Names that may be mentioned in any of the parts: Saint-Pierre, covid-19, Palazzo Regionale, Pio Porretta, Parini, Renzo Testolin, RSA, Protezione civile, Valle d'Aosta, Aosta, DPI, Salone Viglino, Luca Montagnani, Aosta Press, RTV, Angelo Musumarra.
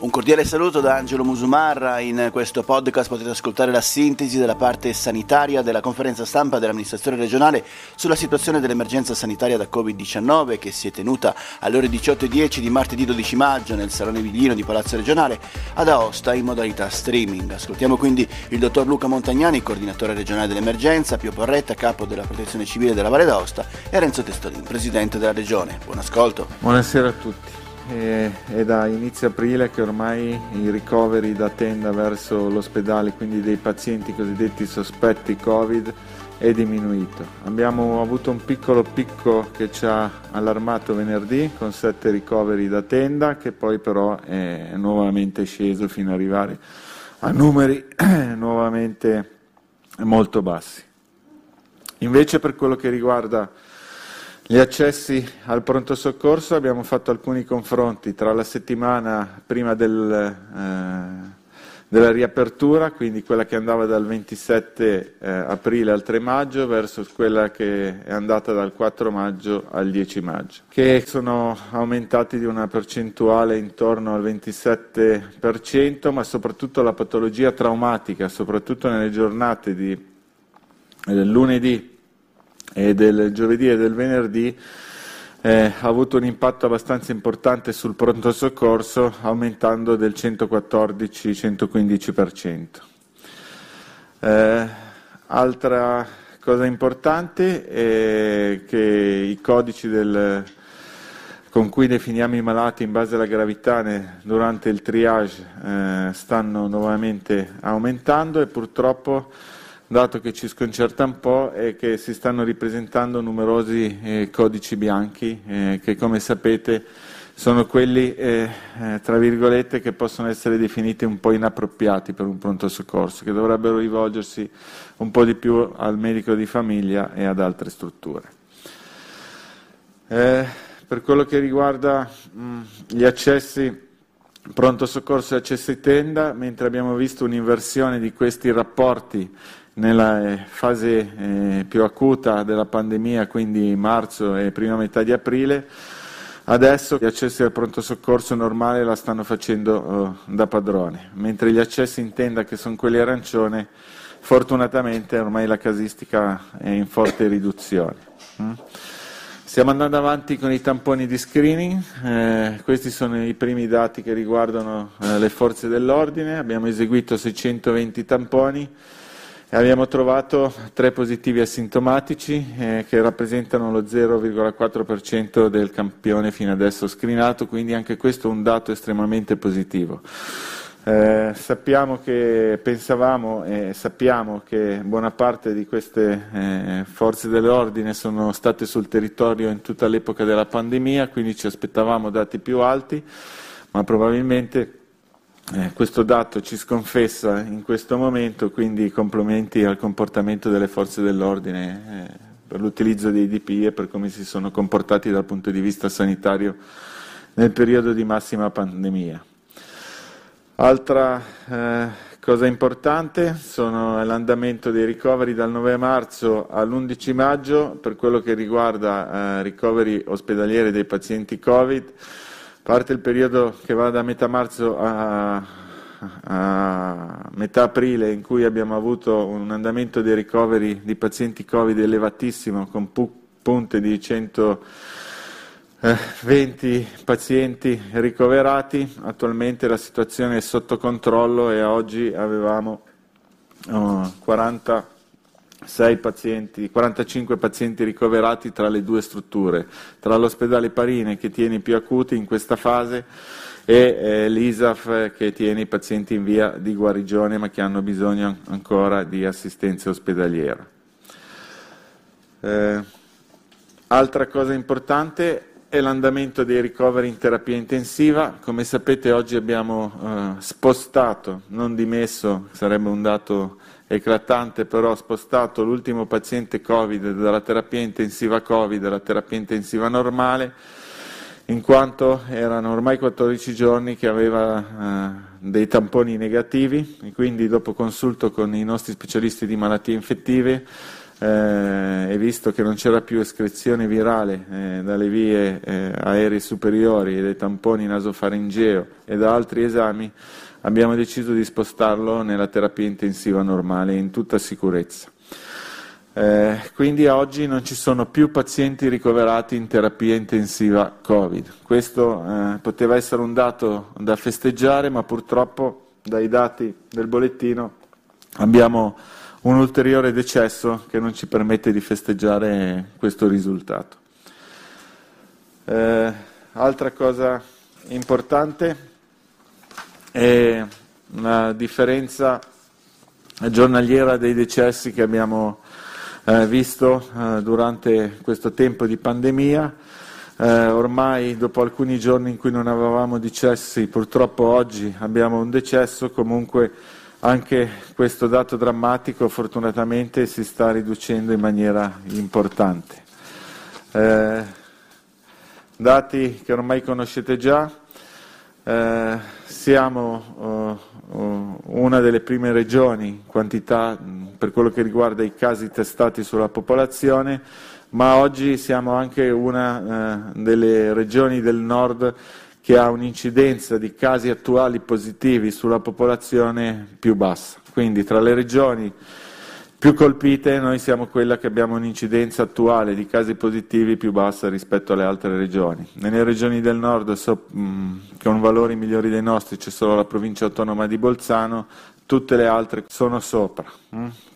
Un cordiale saluto da Angelo Musumarra. In questo podcast potete ascoltare la sintesi della parte sanitaria della conferenza stampa dell'amministrazione regionale sulla situazione dell'emergenza sanitaria da Covid-19 che si è tenuta alle ore 18.10 di martedì 12 maggio nel Salone Viglino di Palazzo Regionale ad Aosta in modalità streaming. Ascoltiamo quindi il dottor Luca Montagnani, coordinatore regionale dell'emergenza, Pio Porretta, capo della Protezione civile della Valle d'Aosta, e Renzo Testolin, presidente della regione. Buon ascolto. Buonasera a tutti. È da inizio aprile che ormai i ricoveri da tenda verso l'ospedale, quindi dei pazienti cosiddetti sospetti Covid, è diminuito. Abbiamo avuto un piccolo picco che ci ha allarmato venerdì con 7 ricoveri da tenda, che poi però è nuovamente sceso fino ad arrivare a numeri nuovamente molto bassi. Invece per quello che riguarda gli accessi al pronto soccorso, abbiamo fatto alcuni confronti tra la settimana prima della riapertura, quindi quella che andava dal 27 aprile al 3 maggio verso quella che è andata dal 4 maggio al 10 maggio, che sono aumentati di una percentuale intorno al 27%, ma soprattutto la patologia traumatica, soprattutto nelle giornate di lunedì e del giovedì e del venerdì, ha avuto un impatto abbastanza importante sul pronto soccorso, aumentando del 114-115%. Altra cosa importante è che i codici con cui definiamo i malati in base alla gravità durante il triage stanno nuovamente aumentando, e purtroppo dato che ci sconcerta un po' è che si stanno ripresentando numerosi codici bianchi che, come sapete, sono quelli tra virgolette che possono essere definiti un po' inappropriati per un pronto soccorso, che dovrebbero rivolgersi un po' di più al medico di famiglia e ad altre strutture. Per quello che riguarda gli accessi pronto soccorso e accessi tenda, mentre abbiamo visto un'inversione di questi rapporti nella fase più acuta della pandemia, quindi marzo e prima metà di aprile, adesso gli accessi al pronto soccorso normale la stanno facendo da padrone, mentre gli accessi in tenda, che sono quelli arancione, fortunatamente ormai la casistica è in forte riduzione. Stiamo andando avanti con i tamponi di screening, questi sono i primi dati che riguardano le forze dell'ordine. Abbiamo eseguito 620 tamponi e abbiamo trovato 3 positivi asintomatici che rappresentano lo 0,4% del campione fino adesso screenato, quindi anche questo è un dato estremamente positivo. Sappiamo che buona parte di queste forze dell'ordine sono state sul territorio in tutta l'epoca della pandemia, quindi ci aspettavamo dati più alti, ma probabilmente questo dato ci sconfessa in questo momento, quindi complimenti al comportamento delle forze dell'ordine per l'utilizzo dei DPI e per come si sono comportati dal punto di vista sanitario nel periodo di massima pandemia. Altra cosa importante sono l'andamento dei ricoveri dal 9 marzo all'11 maggio. Per quello che riguarda ricoveri ospedalieri dei pazienti Covid, parte il periodo che va da metà marzo a metà aprile, in cui abbiamo avuto un andamento dei ricoveri di pazienti Covid elevatissimo, con punte di 120 pazienti ricoverati. Attualmente la situazione è sotto controllo e oggi avevamo 45 pazienti ricoverati tra le due strutture, tra l'ospedale Parini, che tiene i più acuti in questa fase, e l'ISAF, che tiene i pazienti in via di guarigione ma che hanno bisogno ancora di assistenza ospedaliera. Altra cosa importante è l'andamento dei ricoveri in terapia intensiva. Come sapete, oggi abbiamo spostato, non dimesso, sarebbe un dato eclatante, però spostato l'ultimo paziente Covid dalla terapia intensiva Covid alla terapia intensiva normale, in quanto erano ormai 14 giorni che aveva dei tamponi negativi, e quindi dopo consulto con i nostri specialisti di malattie infettive e visto che non c'era più escrezione virale dalle vie aeree superiori e dai tamponi nasofaringeo e da altri esami, abbiamo deciso di spostarlo nella terapia intensiva normale in tutta sicurezza. Quindi oggi non ci sono più pazienti ricoverati in terapia intensiva Covid. Questo poteva essere un dato da festeggiare, ma purtroppo dai dati del bollettino abbiamo un ulteriore decesso che non ci permette di festeggiare questo risultato. Altra cosa importante è la differenza giornaliera dei decessi che abbiamo visto durante questo tempo di pandemia. Ormai dopo alcuni giorni in cui non avevamo decessi, purtroppo oggi abbiamo un decesso. Comunque anche questo dato drammatico fortunatamente si sta riducendo in maniera importante. Dati che ormai conoscete già, siamo una delle prime regioni in quantità per quello che riguarda i casi testati sulla popolazione, ma oggi siamo anche una delle regioni del nord che ha un'incidenza di casi attuali positivi sulla popolazione più bassa. Quindi tra le regioni più colpite noi siamo quella che abbiamo un'incidenza attuale di casi positivi più bassa rispetto alle altre regioni. Nelle regioni del nord con valori migliori dei nostri c'è solo la provincia autonoma di Bolzano, tutte le altre sono sopra.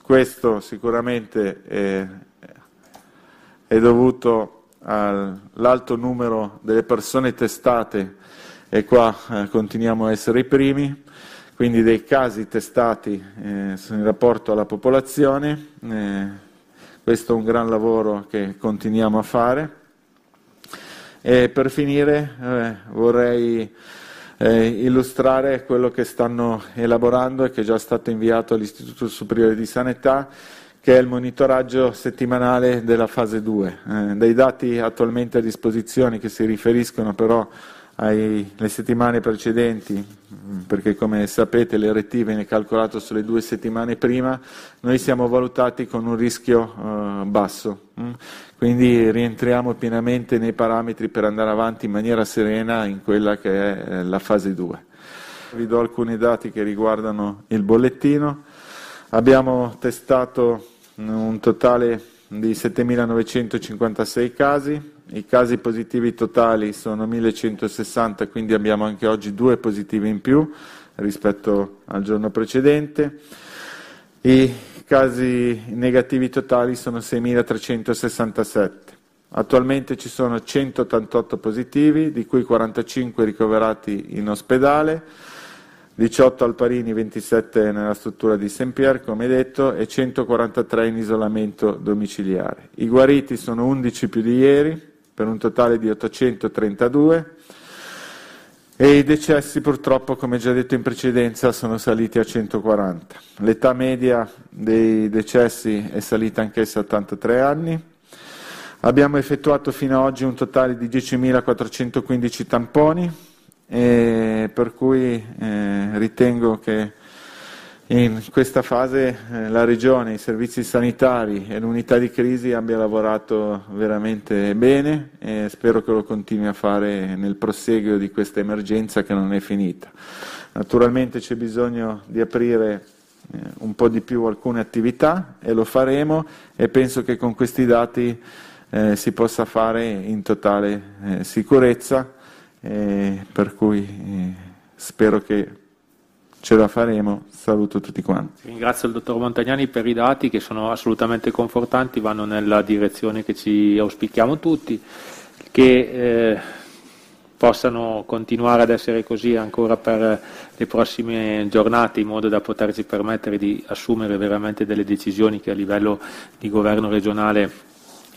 Questo sicuramente è dovuto all'alto numero delle persone testate, e qua continuiamo a essere i primi, quindi dei casi testati in rapporto alla popolazione. Questo è un gran lavoro che continuiamo a fare. E per finire vorrei illustrare quello che stanno elaborando e che è già stato inviato all'Istituto Superiore di Sanità, che è il monitoraggio settimanale della fase 2. Dai dati attualmente a disposizione, che si riferiscono però alle settimane precedenti, perché come sapete le RTV viene calcolato sulle 2 settimane prima, noi siamo valutati con un rischio basso, quindi rientriamo pienamente nei parametri per andare avanti in maniera serena in quella che è la fase 2. Vi do alcuni dati che riguardano il bollettino. Abbiamo testato un totale di 7.956 casi, i casi positivi totali sono 1.160, quindi abbiamo anche oggi 2 positivi in più rispetto al giorno precedente. I casi negativi totali sono 6.367. Attualmente ci sono 188 positivi, di cui 45 ricoverati in ospedale, 18 al Parini, 27 nella struttura di Saint-Pierre, come detto, e 143 in isolamento domiciliare. I guariti sono 11 più di ieri, per un totale di 832, e i decessi purtroppo, come già detto in precedenza, sono saliti a 140. L'età media dei decessi è salita anch'essa a 83 anni. Abbiamo effettuato fino ad oggi un totale di 10.415 tamponi, e per cui ritengo che in questa fase la Regione, i servizi sanitari e l'unità di crisi abbia lavorato veramente bene, e spero che lo continui a fare nel prosieguo di questa emergenza che non è finita. Naturalmente c'è bisogno di aprire un po' di più alcune attività, e lo faremo, e penso che con questi dati si possa fare in totale sicurezza. Per cui spero che ce la faremo. Saluto tutti quanti. Ringrazio il dottor Montagnani per i dati, che sono assolutamente confortanti, vanno nella direzione che ci auspichiamo tutti, che possano continuare ad essere così ancora per le prossime giornate, in modo da poterci permettere di assumere veramente delle decisioni che a livello di governo regionale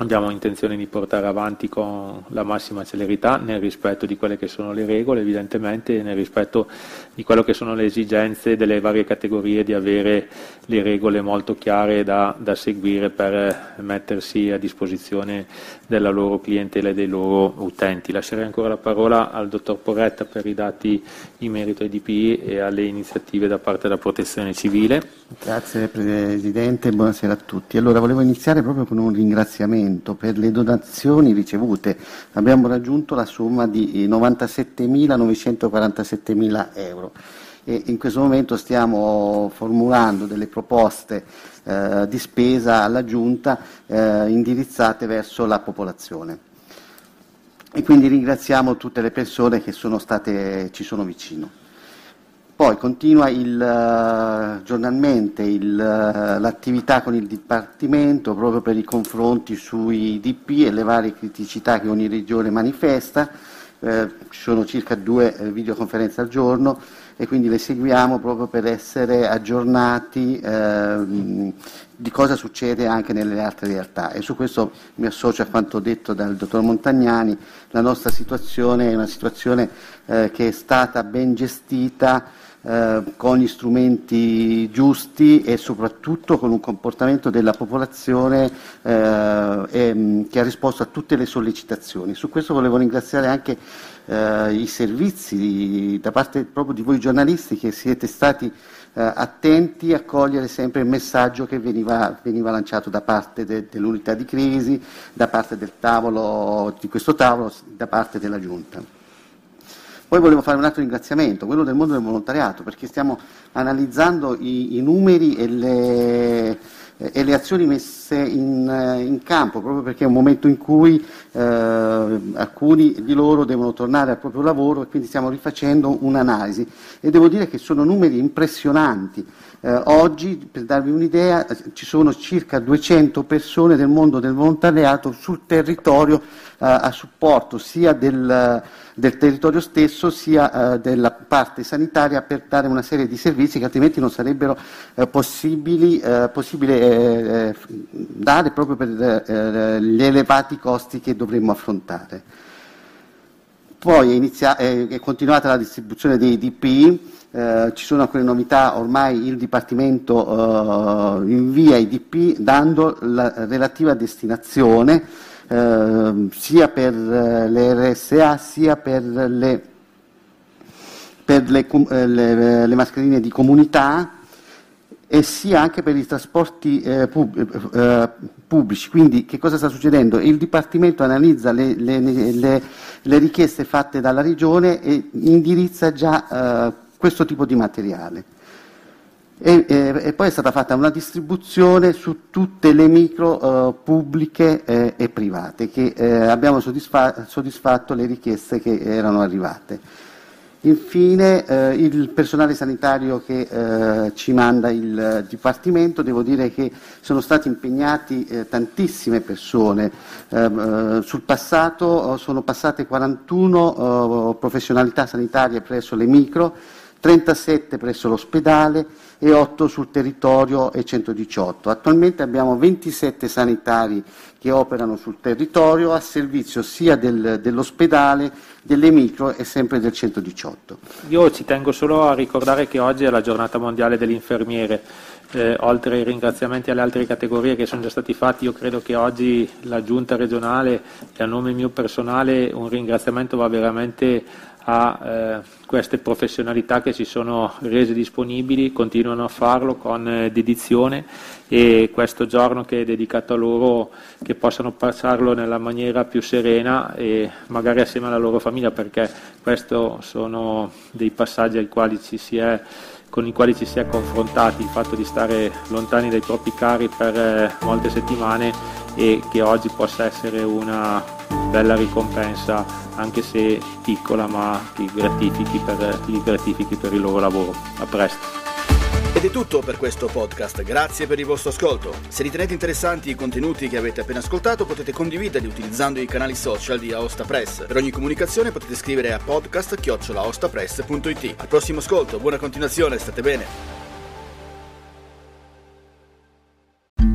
Abbiamo intenzione di portare avanti con la massima celerità, nel rispetto di quelle che sono le regole, evidentemente, e nel rispetto di quello che sono le esigenze delle varie categorie di avere le regole molto chiare da seguire per mettersi a disposizione della loro clientela e dei loro utenti. Lascerei ancora la parola al dottor Porretta per i dati in merito ai DPI e alle iniziative da parte della Protezione civile. Grazie Presidente, buonasera a tutti. Allora, volevo iniziare proprio con un ringraziamento per le donazioni ricevute. Abbiamo raggiunto la somma di 97.947.000 euro e in questo momento stiamo formulando delle proposte di spesa alla Giunta indirizzate verso la popolazione, e quindi ringraziamo tutte le persone che ci sono vicino. Poi continua giornalmente l'attività con il Dipartimento proprio per i confronti sui DP e le varie criticità che ogni regione manifesta. Ci sono circa 2 videoconferenze al giorno e quindi le seguiamo proprio per essere aggiornati di cosa succede anche nelle altre realtà, e su questo mi associo a quanto detto dal dottor Montagnani. La nostra situazione è una situazione che è stata ben gestita con gli strumenti giusti e soprattutto con un comportamento della popolazione che ha risposto a tutte le sollecitazioni. Su questo volevo ringraziare anche i servizi da parte proprio di voi giornalisti, che siete stati attenti a cogliere sempre il messaggio che veniva lanciato da parte dell'unità di crisi, da parte di questo tavolo, da parte della Giunta. Poi volevo fare un altro ringraziamento, quello del mondo del volontariato, perché stiamo analizzando i numeri e le azioni messe in campo, proprio perché è un momento in cui alcuni di loro devono tornare al proprio lavoro, e quindi stiamo rifacendo un'analisi, e devo dire che sono numeri impressionanti. Oggi, per darvi un'idea, ci sono circa 200 persone del mondo del volontariato sul territorio a supporto sia del territorio stesso sia della parte sanitaria, per dare una serie di servizi che altrimenti non sarebbero possibile dare, proprio per gli elevati costi che dovremmo affrontare. Poi è continuata la distribuzione dei DPI. Ci sono alcune novità. Ormai il Dipartimento invia i DP dando la relativa destinazione sia per le RSA sia per le mascherine di comunità, e sia anche per i trasporti pubblici. Quindi che cosa sta succedendo? Il Dipartimento analizza le richieste fatte dalla Regione e indirizza già questo tipo di materiale. E poi è stata fatta una distribuzione su tutte le micro pubbliche e private, che abbiamo soddisfatto le richieste che erano arrivate. Infine il personale sanitario che ci manda il Dipartimento. Devo dire che sono stati impegnati tantissime persone. Sul passato sono passate 41 professionalità sanitarie presso le micro, 37 presso l'ospedale e 8 sul territorio e 118. Attualmente abbiamo 27 sanitari che operano sul territorio a servizio sia dell'ospedale, delle micro e sempre del 118. Io ci tengo solo a ricordare che oggi è la giornata mondiale dell'infermiere. Oltre ai ringraziamenti alle altre categorie che sono già stati fatti, io credo che oggi la Giunta regionale, e a nome mio personale, un ringraziamento va veramente a queste professionalità che si sono rese disponibili, continuano a farlo con dedizione, e questo giorno che è dedicato a loro, che possano passarlo nella maniera più serena e magari assieme alla loro famiglia, perché questi sono dei passaggi con i quali ci si è confrontati, il fatto di stare lontani dai propri cari per molte settimane, e che oggi possa essere una bella ricompensa, anche se piccola, ma che li gratifichi per il loro lavoro. A presto. Ed è tutto per questo podcast, grazie per il vostro ascolto. Se ritenete interessanti i contenuti che avete appena ascoltato, potete condividerli utilizzando i canali social di Aosta Press. Per ogni comunicazione potete scrivere a podcast@aostapress.it. Al prossimo ascolto, buona continuazione, state bene.